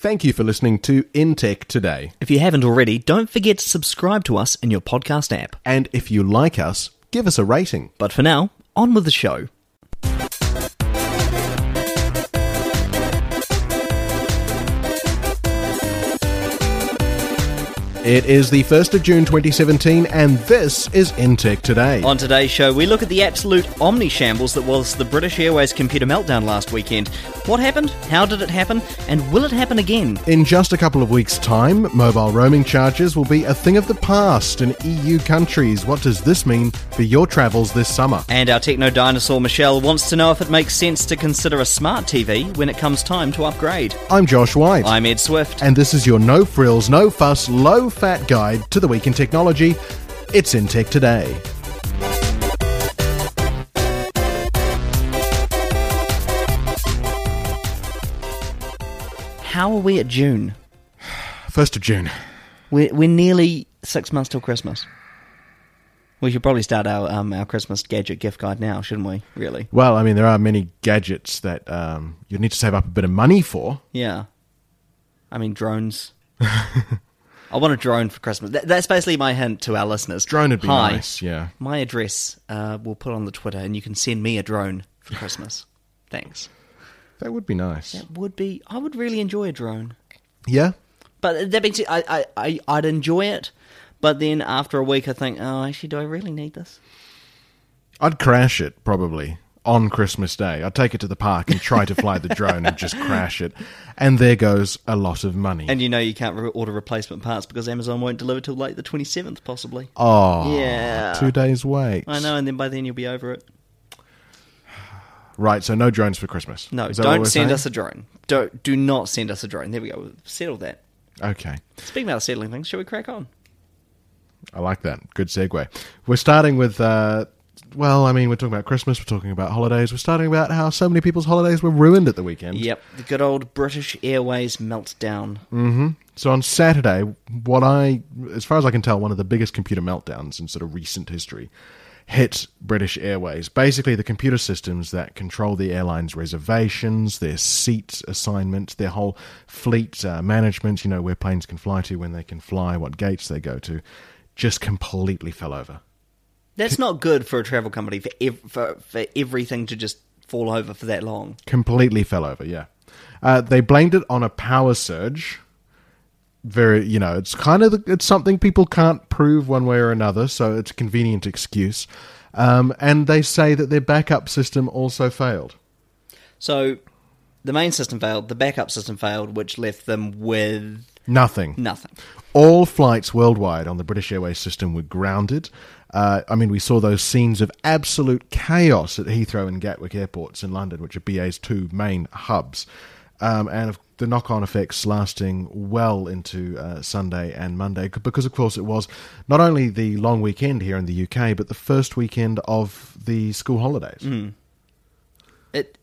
Thank you for listening to InTech Today. If you haven't already, don't forget to subscribe to us in your podcast app. And if you like us, give us a rating. But for now, on with the show. It is the 1st of June 2017, and this is InTech Today. On today's show, we look at the absolute omni-shambles that was the British Airways computer meltdown last weekend. What happened? How did it happen? And will it happen again? In just a couple of weeks' time, mobile roaming charges will be a thing of the past in EU countries. What does this mean for your travels this summer? And our techno-dinosaur Michelle wants to know if it makes sense to consider a smart TV when it comes time to upgrade. I'm Josh White. I'm Ed Swift. And this is your no-frills, no-fuss, low fat guide to the week in technology. It's InTech Today. How are we at June? 1st of June. We're nearly 6 months till Christmas. We should probably start our Christmas gadget gift guide now, shouldn't we, really? Well, I mean, there are many gadgets that you'll need to save up a bit of money for. Yeah. I mean, drones. I want a drone for Christmas. That's basically my hint to our listeners. Drone would be nice, yeah. My address we'll put on the Twitter, and you can send me a drone for Christmas. Thanks. That would be nice. That would be... I would really enjoy a drone. Yeah? But that means I'd enjoy it, but then after a week I think, oh, actually, do I really need this? I'd crash it, probably, on Christmas Day. I'd take it to the park and try to fly the drone and just crash it. And there goes a lot of money. And you know you can't order replacement parts because Amazon won't deliver till late the 27th, possibly. Oh, yeah. 2 days wait. I know, and then by then you'll be over it. Right, so no drones for Christmas. No, don't send us a drone. Do not send us a drone. There we go. Settle that. Okay. Speaking about settling things, shall we crack on? I like that. Good segue. We're starting with... Well, I mean, we're talking about Christmas, we're talking about holidays, we're starting about how so many people's holidays were ruined at the weekend. Yep, the good old British Airways meltdown. Mm-hmm. So on Saturday, as far as I can tell, one of the biggest computer meltdowns in sort of recent history hit British Airways. Basically, the computer systems that control the airline's reservations, their seat assignments, their whole fleet management, you know, where planes can fly to, when they can fly, what gates they go to, just completely fell over. That's not good for a travel company, for everything to just fall over for that long. Completely fell over, yeah. They blamed it on a power surge. Very, you know, it's something people can't prove one way or another, so it's a convenient excuse. And they say that their backup system also failed. So the main system failed, the backup system failed, which left them with... Nothing. All flights worldwide on the British Airways system were grounded. I mean, we saw those scenes of absolute chaos at Heathrow and Gatwick airports in London, which are BA's two main hubs, and the knock-on effects lasting well into Sunday and Monday, because, of course, it was not only the long weekend here in the UK, but the first weekend of the school holidays. Mm. If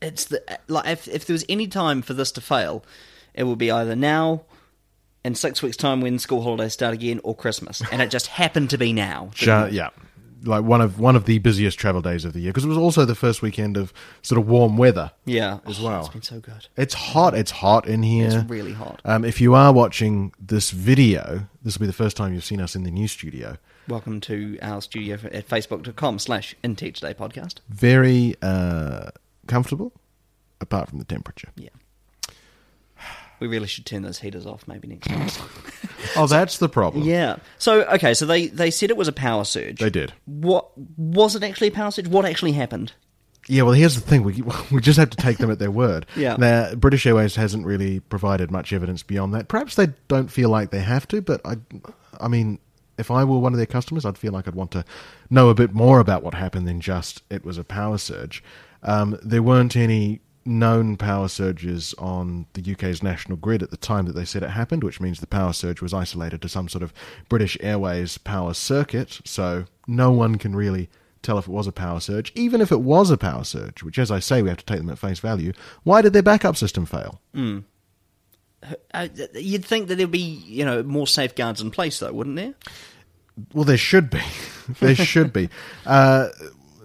there was any time for this to fail, it would be either now... in 6 weeks' time when school holidays start again, or Christmas. And it just happened to be now. Yeah. Like one of the busiest travel days of the year, because it was also the first weekend of sort of warm weather. Yeah. As well. It's been so good. It's hot in here. It's really hot. If you are watching this video, this will be the first time you've seen us in the new studio. Welcome to our studio at facebook.com/InTech Today podcast. Very comfortable, apart from the temperature. Yeah. We really should turn those heaters off maybe next time. Oh, that's the problem. Yeah. So, okay, so they said it was a power surge. They did. Was it actually a power surge? What actually happened? Yeah, well, here's the thing. We just have to take them at their word. Yeah. Now, British Airways hasn't really provided much evidence beyond that. Perhaps they don't feel like they have to, but I mean, if I were one of their customers, I'd feel like I'd want to know a bit more about what happened than just it was a power surge. There weren't any... known power surges on the UK's national grid at the time that they said it happened, which means the power surge was isolated to some sort of British Airways power circuit, so no one can really tell if it was a power surge. Even if it was a power surge, which, as I say, we have to take them at face value, why did their backup system fail? Mm. You'd think that there'd be, you know, more safeguards in place, though, wouldn't there? Well, there should be.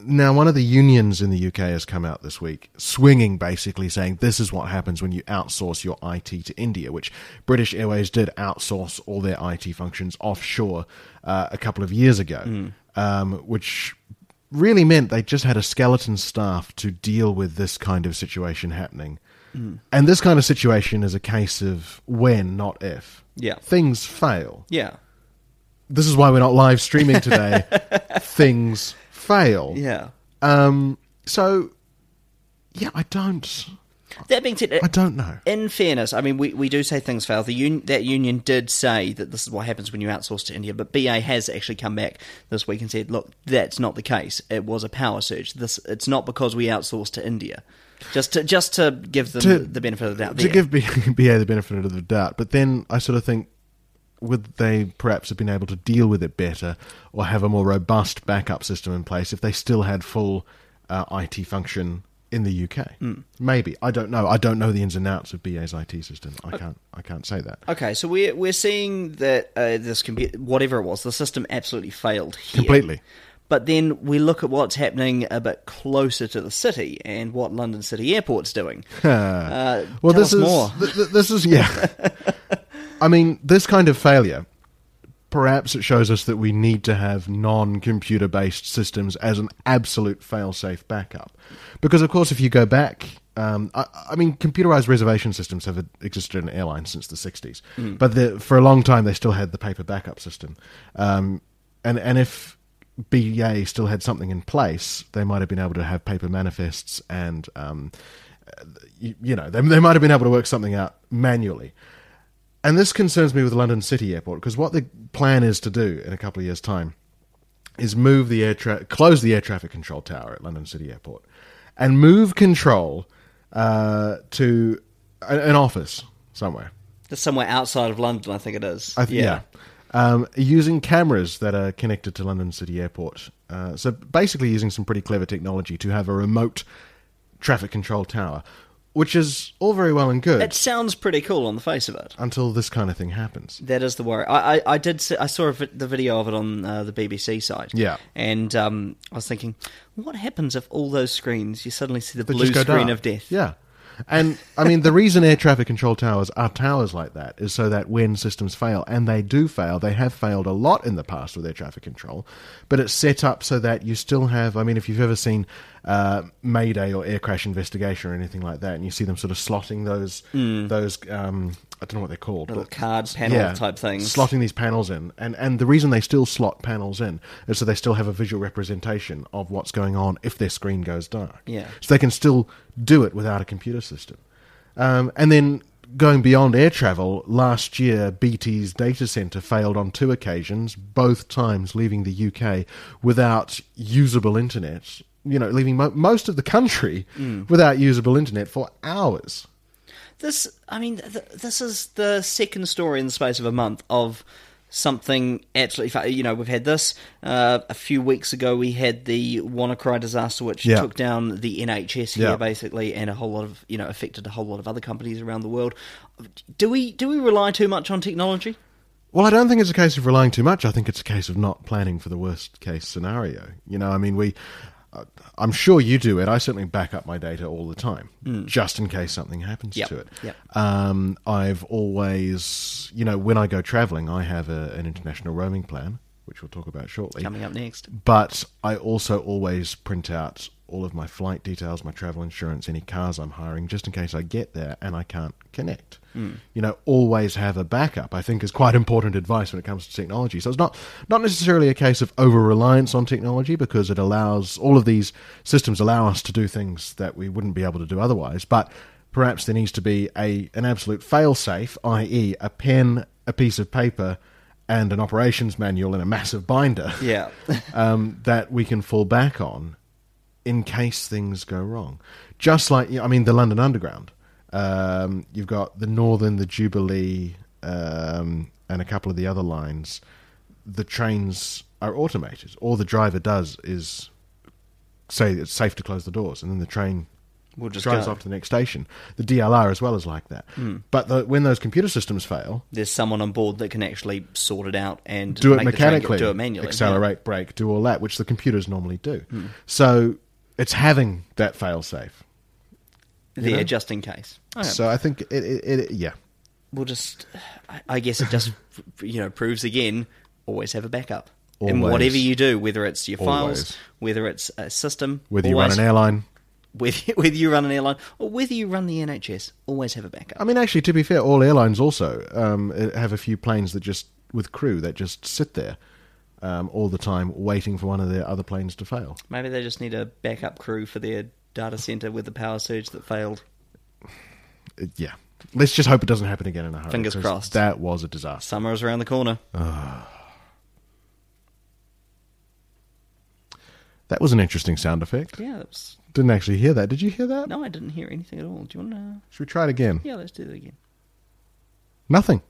Now, one of the unions in the UK has come out this week, swinging basically, saying this is what happens when you outsource your IT to India, which British Airways did outsource all their IT functions offshore a couple of years ago, which really meant they just had a skeleton staff to deal with this kind of situation happening. And this kind of situation is a case of when, not if. Yeah. Things fail. Yeah. This is why we're not live streaming today. Things fail. Yeah. I don't... That being said, I don't know. In fairness, I mean, we do say things fail. That union did say that this is what happens when you outsource to India, but BA has actually come back this week and said, look, that's not the case. It was a power surge. It's not because we outsourced to India. Just to give them the benefit of the doubt. Give BA the benefit of the doubt. But then I sort of think, would they perhaps have been able to deal with it better or have a more robust backup system in place if they still had full IT function in the UK? Maybe. I don't know. I don't know the ins and outs of BA's IT system. I can't say that. Okay, so we're seeing that this can be, whatever it was, the system absolutely failed here. Completely. But then we look at what's happening a bit closer to the city and what London City Airport's doing. Well, this is I mean, this kind of failure, perhaps it shows us that we need to have non-computer-based systems as an absolute fail-safe backup. Because, of course, if you go back... I mean, computerized reservation systems have existed in airlines since the 60s. But for a long time, they still had the paper backup system. And if... BA still had something in place, they might have been able to have paper manifests and, they might have been able to work something out manually. And this concerns me with London City Airport, because what the plan is to do in a couple of years' time is move close the air traffic control tower at London City Airport and move control to an office somewhere. That's somewhere outside of London, I think it is. Yeah. Using cameras that are connected to London City Airport. So basically using some pretty clever technology to have a remote traffic control tower, which is all very well and good. It sounds pretty cool on the face of it. Until this kind of thing happens. That is the worry. I saw the video of it on the BBC site. Yeah. And I was thinking, what happens if all those screens, you suddenly see the blue screen of death? Yeah. And, I mean, the reason air traffic control towers are towers like that is so that when systems fail, and they do fail, they have failed a lot in the past with air traffic control, but it's set up so that you still have, I mean, if you've ever seen Mayday or Air Crash Investigation or anything like that, and you see them sort of slotting those I don't know what they're called. Little card panel type things. Slotting these panels in. And the reason they still slot panels in is so they still have a visual representation of what's going on if their screen goes dark. Yeah. So they can still do it without a computer system. And then going beyond air travel, last year BT's data centre failed on two occasions, both times leaving the UK without usable internet, leaving most of the country without usable internet for hours. This is the second story in the space of a month of something absolutely... we've had this. A few weeks ago, we had the WannaCry disaster, which took down the NHS here, basically, and a whole lot of... affected a whole lot of other companies around the world. Do we rely too much on technology? Well, I don't think it's a case of relying too much. I think it's a case of not planning for the worst-case scenario. I'm sure you do it. I certainly back up my data all the time, just in case something happens to it. Yep. I've always, when I go travelling, I have an international roaming plan, which we'll talk about shortly. Coming up next. But I also always print out all of my flight details, my travel insurance, any cars I'm hiring, just in case I get there and I can't connect. Always have a backup, I think, is quite important advice when it comes to technology. So it's not necessarily a case of over-reliance on technology, because it allows, all of these systems allow us to do things that we wouldn't be able to do otherwise, but perhaps there needs to be an absolute fail-safe, i.e. a pen, a piece of paper, and an operations manual in a massive binder that we can fall back on in case things go wrong. Just like, the London Underground. You've got the Northern, the Jubilee, and a couple of the other lines. The trains are automated. All the driver does is say it's safe to close the doors, and then the train We'll just drives off to the next station. The DLR as well is like that. Mm. But when those computer systems fail... There's someone on board that can actually sort it out and... Do it mechanically. Do it manually. Accelerate, brake, do all that, which the computers normally do. Mm. So it's having that fail-safe. There, just in case. Okay. So I think it We'll just... I guess it just, proves again, always have a backup. Always. And whatever you do, whether it's your files, whether it's a system... Whether you run an airline... Whether you run an airline or whether you run the NHS, always have a backup. I mean, actually, to be fair, all airlines also have a few planes that just, with crew, that just sit there all the time waiting for one of their other planes to fail. Maybe they just need a backup crew for their data centre with the power surge that failed. Yeah. Let's just hope it doesn't happen again in a hurry. Fingers crossed. That was a disaster. Summer is around the corner. That was an interesting sound effect. Yeah, that was... Didn't actually hear that. Did you hear that? No, I didn't hear anything at all. Do you want to... Should we try it again? Yeah, let's do it again. Nothing.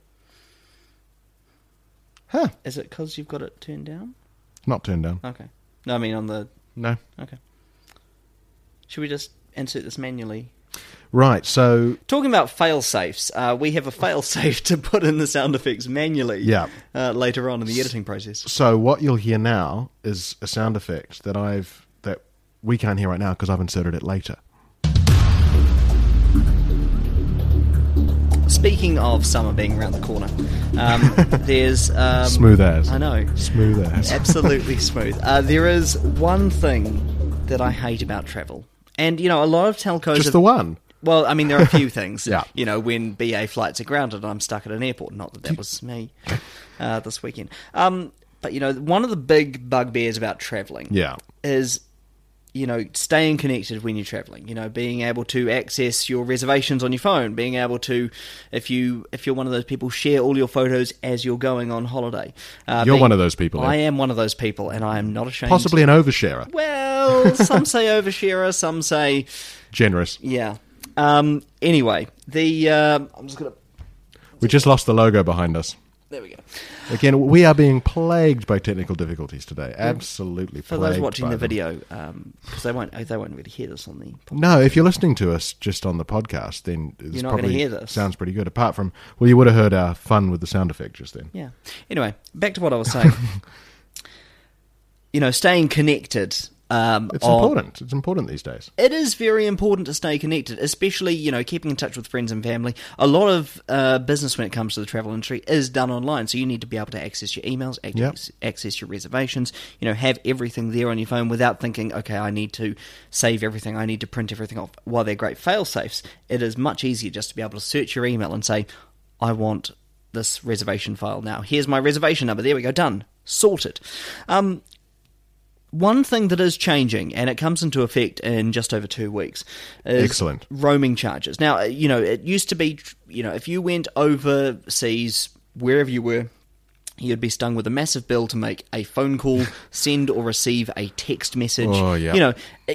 Huh. Is it because you've got it turned down? Not turned down. Okay. No, I mean on the... No. Okay. Should we just insert this manually? Right, so... Talking about fail-safes, we have a fail-safe to put in the sound effects manually later on in the editing process. So what you'll hear now is a sound effect that we can't hear right now because I've inserted it later. Speaking of summer being around the corner, there's... smooth as. I know. Smooth as. Absolutely smooth. There is one thing that I hate about travel. And, a lot of telcos... Just the one? Well, I mean, there are a few things. Yeah. When BA flights are grounded and I'm stuck at an airport. Not that was me this weekend. But, one of the big bugbears about travelling is... staying connected when you're traveling, being able to access your reservations on your phone, being able to, if you're one of those people, share all your photos as you're going on holiday. You're one of those people. I am one of those people, and I am not ashamed. Possibly an oversharer. Well, some say oversharer, some say... Generous. Yeah. Anyway, I'm just going to... We just lost the logo behind us. There we go. Again, we are being plagued by technical difficulties today. Absolutely plagued. For those watching the video, because they won't really hear this on the podcast. No, if you're listening to us just on the podcast, then you're not going to hear this. Sounds pretty good. Apart from, you would have heard our fun with the sound effect just then. Yeah. Anyway, back to what I was saying. Staying connected. It's important. It's important these days. It is very important to stay connected, especially, keeping in touch with friends and family. A lot of business when it comes to the travel industry is done online, so you need to be able to access your emails, access your reservations, have everything there on your phone without thinking, okay, I need to save everything, I need to print everything off. While they're great fail-safes, it is much easier just to be able to search your email and say, I want this reservation file now. Here's my reservation number. There we go. Done. Sorted. One thing that is changing, and it comes into effect in just over 2 weeks, is roaming charges. Now, it used to be, if you went overseas, wherever you were, you'd be stung with a massive bill to make a phone call, send or receive a text message. Oh, yeah.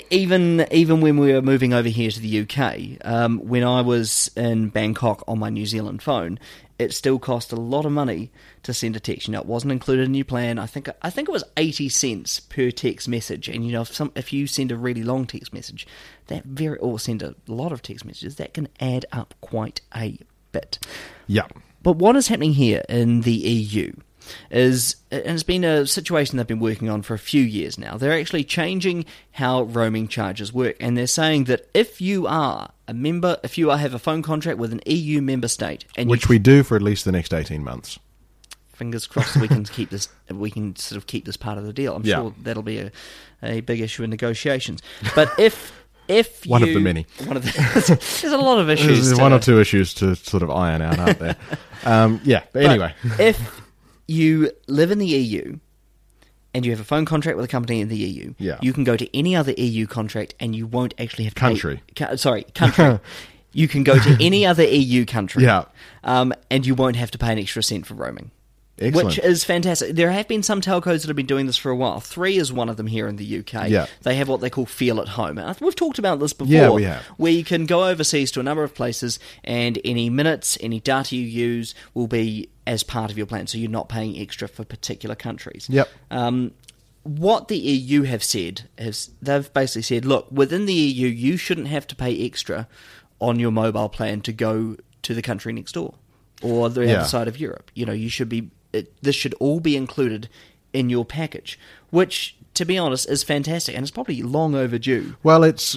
Even when we were moving over here to the UK, when I was in Bangkok on my New Zealand phone, it still cost a lot of money to send a text. It wasn't included in your plan. I think it was 80 cents per text message. And, if you send a really long text message, or send a lot of text messages, that can add up quite a bit. Yeah. But what is happening here in the EU is, and it's been a situation they've been working on for a few years now, they're actually changing how roaming charges work. And they're saying that if you are a member, if you have a phone contract with an EU member state, and which we do for at least the next 18 months. Fingers crossed, we can keep this. We can sort of keep this part of the deal. I'm sure that'll be a big issue in negotiations. But if one of the many, there's a lot of issues. There's one or two issues to sort of iron out out there. But anyway, if you live in the EU and you have a phone contract with a company in the EU, you can go to any other EU contract and you won't actually have to country. You can go to any other EU country and you won't have to pay an extra cent for roaming. Excellent. Which is fantastic. There have been some telcos that have been doing this for a while. Three is one of them here in the UK. Yeah. They have what they call Feel at Home. We've talked about this before. Yeah, we have. Where you can go overseas to a number of places and any minutes, any data you use will be as part of your plan, so you're not paying extra for particular countries. Yep. what the EU have said is they've basically said, look, within the EU, you shouldn't have to pay extra on your mobile plan to go to the country next door or the other side of Europe. You know, you should be. This should all be included in your package, which, to be honest, is fantastic, and it's probably long overdue. Well, it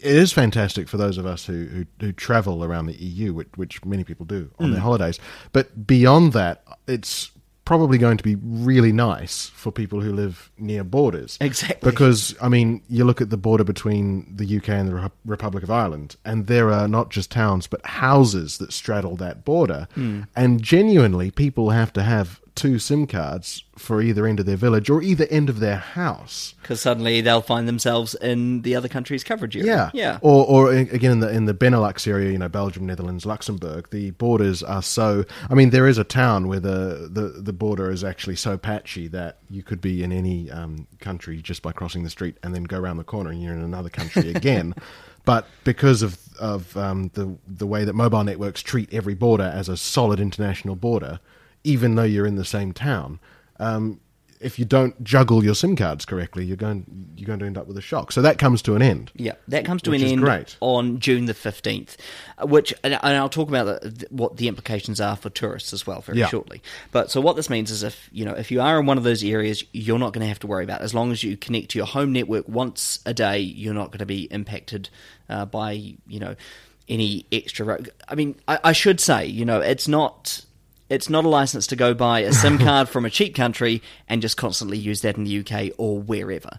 is fantastic for those of us who travel around the EU, which many people do on their holidays. But beyond that, it's probably going to be really nice for people who live near borders. Exactly. Because, I mean, you look at the border between the UK and the Republic of Ireland, and there are not just towns, but houses that straddle that border. Mm. And genuinely, people have to have two SIM cards for either end of their village or either end of their house. Because suddenly they'll find themselves in the other country's coverage area. Yeah. Or again, in the Benelux area, you know, Belgium, Netherlands, Luxembourg, the borders are so... I mean, there is a town where the border is actually so patchy that you could be in any country just by crossing the street and then go around the corner and you're in another country again. But because of the way that mobile networks treat every border as a solid international border... even though you're in the same town, if you don't juggle your SIM cards correctly, you're going to end up with a shock. So that comes to an end. Yeah, that comes to an end on June the 15th, which, and I'll talk about what the implications are for tourists as well very shortly. But so what this means is if you are in one of those areas, you're not going to have to worry about it. As long as you connect to your home network once a day, you're not going to be impacted by any extra. I mean, I should say, it's not. It's not a license to go buy a SIM card from a cheap country and just constantly use that in the UK or wherever.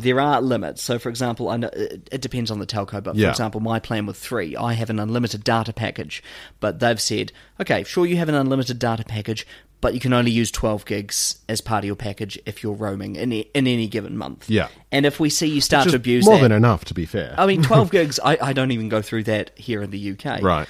There are limits. So, for example, I know it depends on the telco, but for example, my plan with Three, I have an unlimited data package, but they've said, okay, sure, you have an unlimited data package, but you can only use 12 gigs as part of your package if you're roaming in any given month. Yeah. And if we see you start to abuse that... more than enough, to be fair. I mean, 12 gigs, I don't even go through that here in the UK. Right.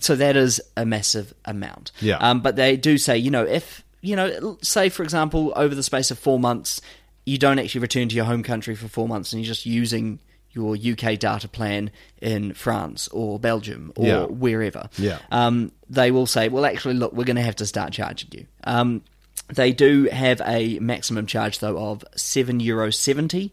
So that is a massive amount. Yeah. But they do say, say, for example, over the space of 4 months, you don't actually return to your home country for 4 months and you're just using your UK data plan in France or Belgium or wherever. Yeah. They will say, well, actually, look, we're going to have to start charging you. They do have a maximum charge, though, of €7.70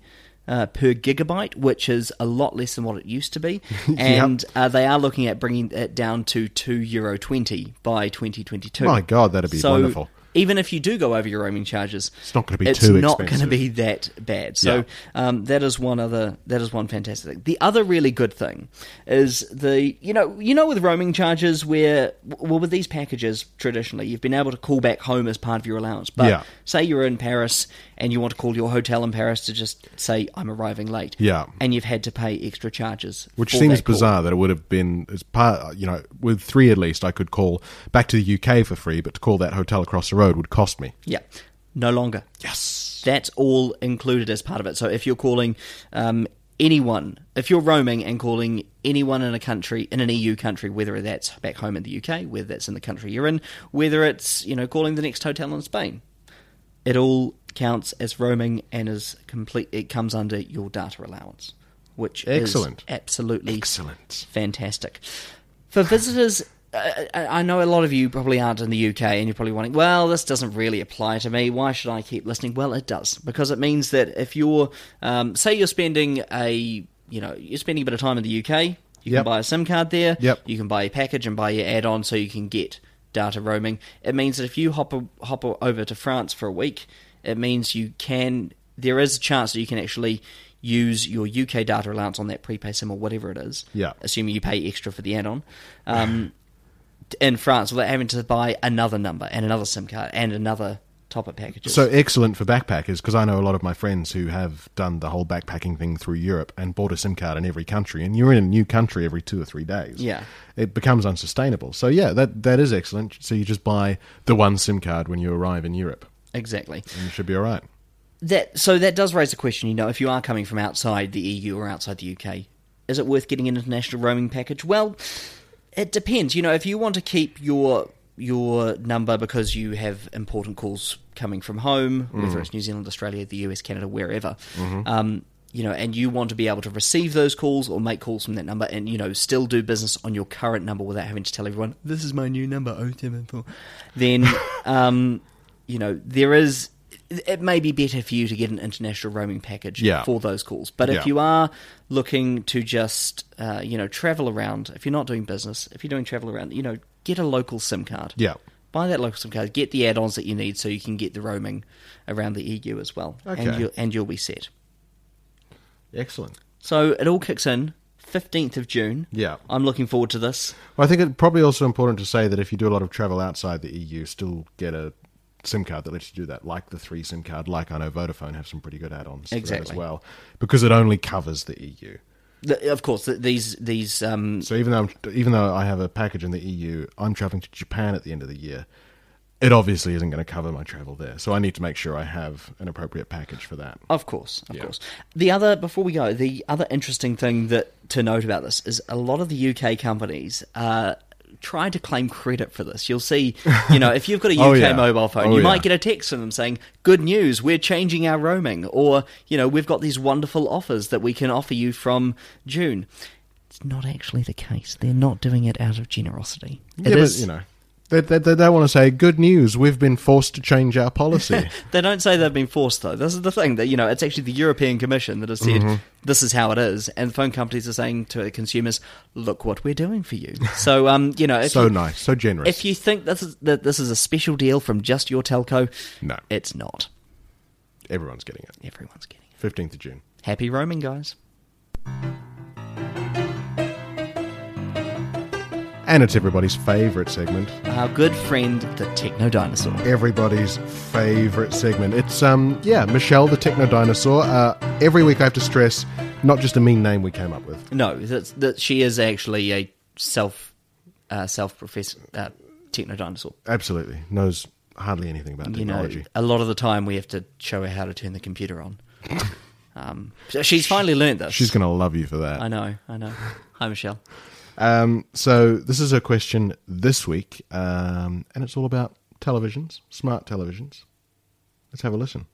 per gigabyte, which is a lot less than what it used to be, and they are looking at bringing it down to €2.20 by 2022. My God, that'd be wonderful. Even if you do go over your roaming charges, it's not going to be too expensive. It's not going to be that bad. So that is one fantastic thing. The other really good thing is the with roaming charges with these packages traditionally you've been able to call back home as part of your allowance. But say you're in Paris and you want to call your hotel in Paris to just say I'm arriving late. Yeah. And you've had to pay extra charges. Which seems bizarre that it would have been as part with Three at least I could call back to the UK for free, but to call that hotel across the road would cost me. Yeah, no longer. Yes. That's all included as part of it. So if you're calling anyone, if you're roaming and calling anyone in a country, in an EU country, whether that's back home in the UK, whether that's in the country you're in, whether it's, calling the next hotel in Spain, it all counts as roaming and it comes under your data allowance, which is absolutely fantastic. For visitors... I know a lot of you probably aren't in the UK and you're probably wondering, well, this doesn't really apply to me. Why should I keep listening? Well, it does, because it means that if you're, say you're spending a bit of time in the UK, you can buy a SIM card there, you can buy a package and buy your add-on so you can get data roaming. It means that if you hop over to France for a week, it means there is a chance that you can actually use your UK data allowance on that prepay SIM or whatever it is, assuming you pay extra for the add-on. In France without having to buy another number and another SIM card and another top-up packages. So excellent for backpackers, because I know a lot of my friends who have done the whole backpacking thing through Europe and bought a SIM card in every country, and you're in a new country every 2 or 3 days. Yeah. It becomes unsustainable. So yeah, that is excellent. So you just buy the one SIM card when you arrive in Europe. Exactly. And you should be all right. So that does raise the question, if you are coming from outside the EU or outside the UK, is it worth getting an international roaming package? Well... it depends. If you want to keep your number because you have important calls coming from home, whether it's New Zealand, Australia, the US, Canada, wherever, and you want to be able to receive those calls or make calls from that number and, still do business on your current number without having to tell everyone, this is my new number, 0714, then, there is... it may be better for you to get an international roaming package for those calls. But if you are looking to just, travel around, if you're not doing business, if you're doing travel around, get a local SIM card. Yeah. Buy that local SIM card, get the add-ons that you need so you can get the roaming around the EU as well. Okay. And you'll be set. Excellent. So it all kicks in 15th of June. Yeah. I'm looking forward to this. Well, I think it's probably also important to say that if you do a lot of travel outside the EU, still get a SIM card that lets you do that, like the Three SIM card, like I know Vodafone have some pretty good add-ons for that as well, because it only covers the EU. Of course, these. So even though I have a package in the EU, I'm traveling to Japan at the end of the year. It obviously isn't going to cover my travel there, so I need to make sure I have an appropriate package for that. Of course. Before we go, the other interesting thing to note about this is a lot of the UK companies are trying to claim credit for this. You'll see, if you've got a UK mobile phone, you might get a text from them saying, "Good news, we're changing our roaming," or, "We've got these wonderful offers that we can offer you from June." It's not actually the case. They're not doing it out of generosity. They don't want to say, "Good news, we've been forced to change our policy." They don't say they've been forced, though. This is the thing, that it's actually the European Commission that has said, this is how it is, and phone companies are saying to consumers, "Look what we're doing for you." So, so nice, so generous. If you think this is a special deal from just your telco, no, it's not. Everyone's getting it. 15th of June. Happy roaming, guys. And it's everybody's favourite segment. Our good friend, the Techno Dinosaur. Everybody's favourite segment. It's, Michelle, the Techno Dinosaur. Every week I have to stress, not just a mean name we came up with. No, that she is actually a self-professed Techno Dinosaur. Absolutely. Knows hardly anything about technology. A lot of the time we have to show her how to turn the computer on. So she's finally learned this. She's going to love you for that. I know. Hi, Michelle. So this is a question this week, and it's all about televisions, smart televisions. Let's have a listen.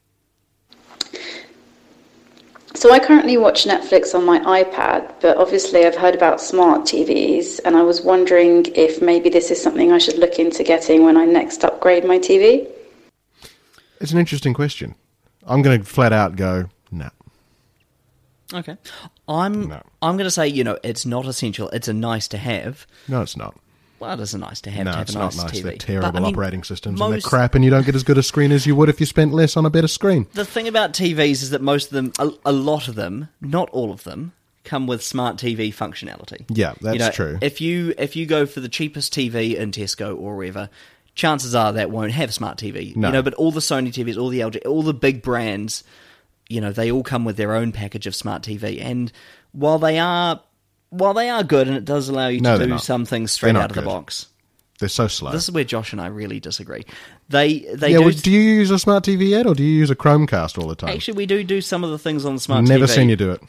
So I currently watch Netflix on my iPad, but obviously I've heard about smart TVs, and I was wondering if maybe this is something I should look into getting when I next upgrade my TV. It's an interesting question. I'm going to flat out go, no. Okay. I'm going to say, it's not essential. It's a nice to have. No, it's not. Well, it is a nice to have. No, to have it's a nice not nice. TV. They're terrible operating systems and they're crap, and you don't get as good a screen as you would if you spent less on a better screen. The thing about TVs is that most of them, a lot of them, not all of them, come with smart TV functionality. Yeah, that's true. If you go for the cheapest TV in Tesco or wherever, chances are that won't have smart TV. No. But all the Sony TVs, all the LG, all the big brands, they all come with their own package of smart TV, and while they are good, and it does allow you to do some things straight out of the box, they're so slow. This is where Josh and I really disagree. Do you use a smart TV yet, or do you use a Chromecast all the time? Actually, we do some of the things on the smart TV. Never seen you do it.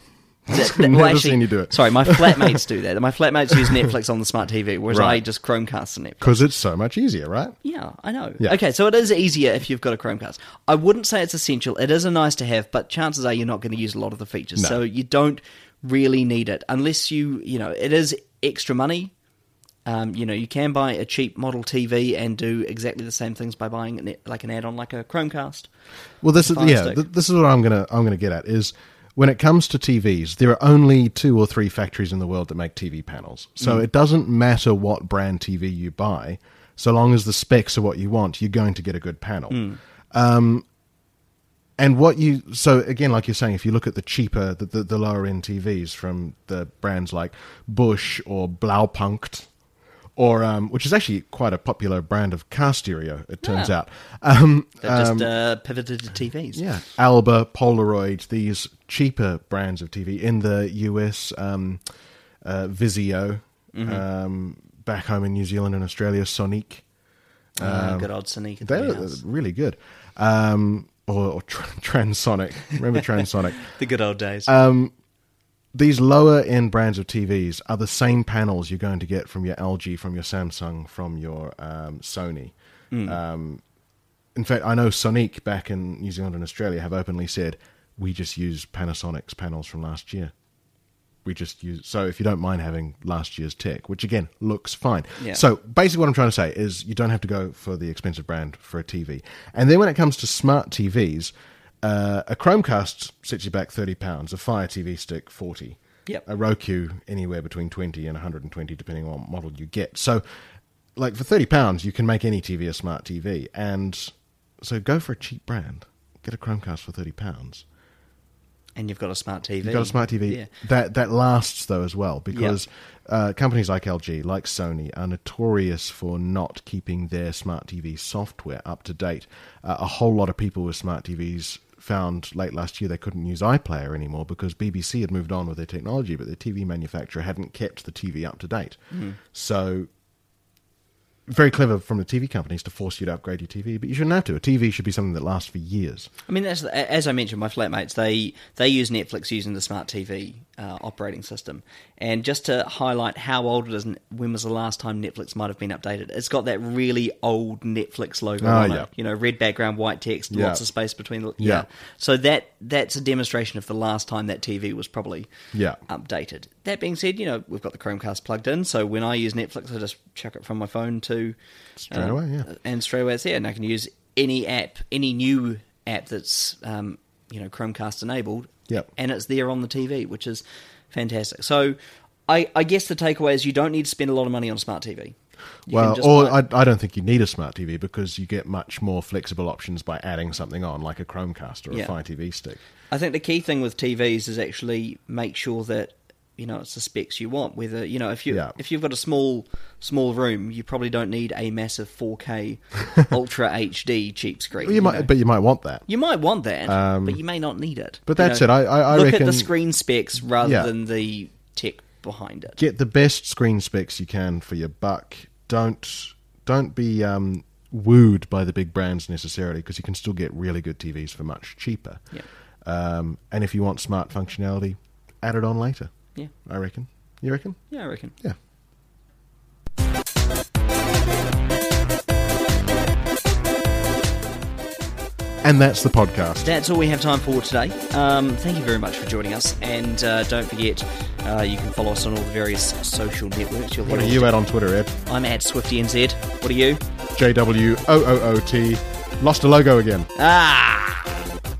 Seen you do it. Sorry, my flatmates do that. My flatmates use Netflix on the smart TV, whereas I just Chromecast and Netflix. Because it's so much easier, right? Yeah, I know. Yeah. Okay, so it is easier if you've got a Chromecast. I wouldn't say it's essential. It is a nice to have, but chances are you're not going to use a lot of the features. No. So you don't really need it unless you it is extra money. You can buy a cheap model TV and do exactly the same things by buying an add-on like a Chromecast. Well, this is what I'm going to get at is, when it comes to TVs, there are only 2 or 3 factories in the world that make TV panels. So it doesn't matter what brand TV you buy, so long as the specs are what you want, you're going to get a good panel. So again, like you're saying, if you look at the cheaper, the lower end TVs from the brands like Bush or Blaupunkt, or which is actually quite a popular brand of car stereo, it turns out. They're just pivoted to TVs. Yeah, Alba, Polaroid, these cheaper brands of TV. In the US, Vizio, back home in New Zealand and Australia, Sonic. Good old Sonic. They're really good. Or Transonic. Remember Transonic? The good old days. These lower-end brands of TVs are the same panels you're going to get from your LG, from your Samsung, from your Sony. In fact, I know Sonic back in New Zealand and Australia have openly said, "We just use Panasonic's panels from last year. we just use. So if you don't mind having last year's tech, which again looks fine. Yeah. So basically what I'm trying to say is you don't have to go for the expensive brand for a TV. And then when it comes to smart TVs, a Chromecast sets you back £30, a Fire TV Stick £40, yep. A Roku anywhere between $20 and $120 depending on what model you get. So like for £30 you can make any TV a smart TV, and so go for a cheap brand. Get a Chromecast for £30. And you've got a smart TV. You've got a smart TV. Yeah. That lasts, though, as well, because companies like LG, like Sony, are notorious for not keeping their smart TV software up to date. A whole lot of people with smart TVs found late last year they couldn't use iPlayer anymore because BBC had moved on with their technology, but their TV manufacturer hadn't kept the TV up to date. Mm. So... very clever from the TV companies to force you to upgrade your TV, but you shouldn't have to. A TV should be something that lasts for years. I mean, as I mentioned, my flatmates, they use Netflix using the smart TV operating system. And just to highlight how old it is and when was the last time Netflix might have been updated, it's got that really old Netflix logo on it. You know, red background, white text, lots of space between. So that's a demonstration of the last time that TV was probably updated. That being said, you know, we've got the Chromecast plugged in, so when I use Netflix, I just chuck it from my phone to... straight away, and straight away it's there, and I can use any app, any new app that's, you know, Chromecast enabled, and it's there on the TV, which is fantastic. So I guess the takeaway is you don't need to spend a lot of money on a smart TV. I don't think you need a smart TV because you get much more flexible options by adding something on, like a Chromecast or a Fire TV Stick. I think the key thing with TVs is actually make sure that, you know, it's the specs you want. Whether, you know, if you've got a small room, you probably don't need a massive 4K Ultra HD cheap screen. Well, you might want that. You might want that, but you may not need it. But that's it. I look reckon, at the screen specs rather than the tech behind it. Get the best screen specs you can for your buck. Don't be wooed by the big brands necessarily, because you can still get really good TVs for much cheaper. Yeah. And if you want smart functionality, add it on later. Yeah, I reckon. You reckon? Yeah, I reckon. Yeah. And that's the podcast. That's all we have time for today. Thank you very much for joining us. And don't forget, you can follow us on all the various social networks. What are you at on Twitter, Ed? I'm at SwiftyNZ. What are you? JWOOOT. Lost a logo again.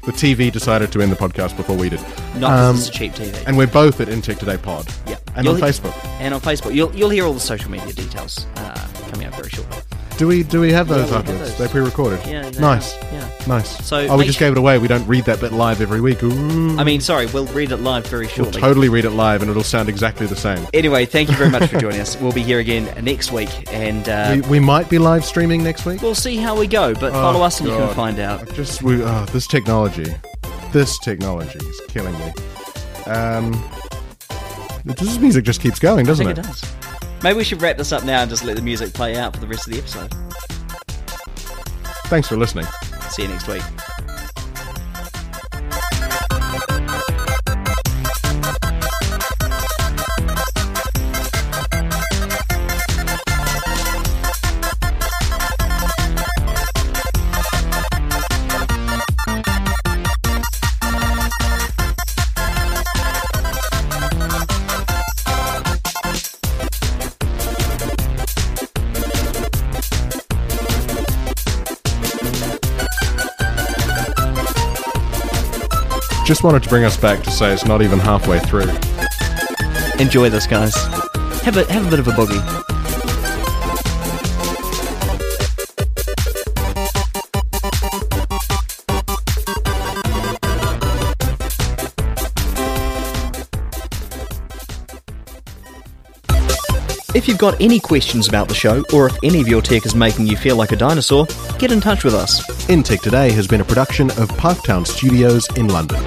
The TV decided to end the podcast before we did. Not because it's a cheap TV. And we're both at InTech Today Pod. Yeah. And on Facebook. And on Facebook. You'll hear all the social media details coming out very shortly. Do we have those afterwards? They're pre-recorded. Yeah. Nice. Yeah. Nice. So we just gave it away. We don't read that bit live every week. Ooh. I mean, sorry, we'll read it live very shortly. We'll totally read it live and it'll sound exactly the same. Anyway, thank you very much for joining us. We'll be here again next week. And we might be live streaming next week. We'll see how we go, but follow us and you can find out. This technology is killing me. This music just keeps going, doesn't it? I think it does. Maybe we should wrap this up now and just let the music play out for the rest of the episode. Thanks for listening. See you next week. Just wanted to bring us back to say it's not even halfway through. Enjoy this, guys. Have a bit of a boogie. If you've got any questions about the show, or if any of your tech is making you feel like a dinosaur, get in touch with us. InTech Today has been a production of Parktown Studios in London.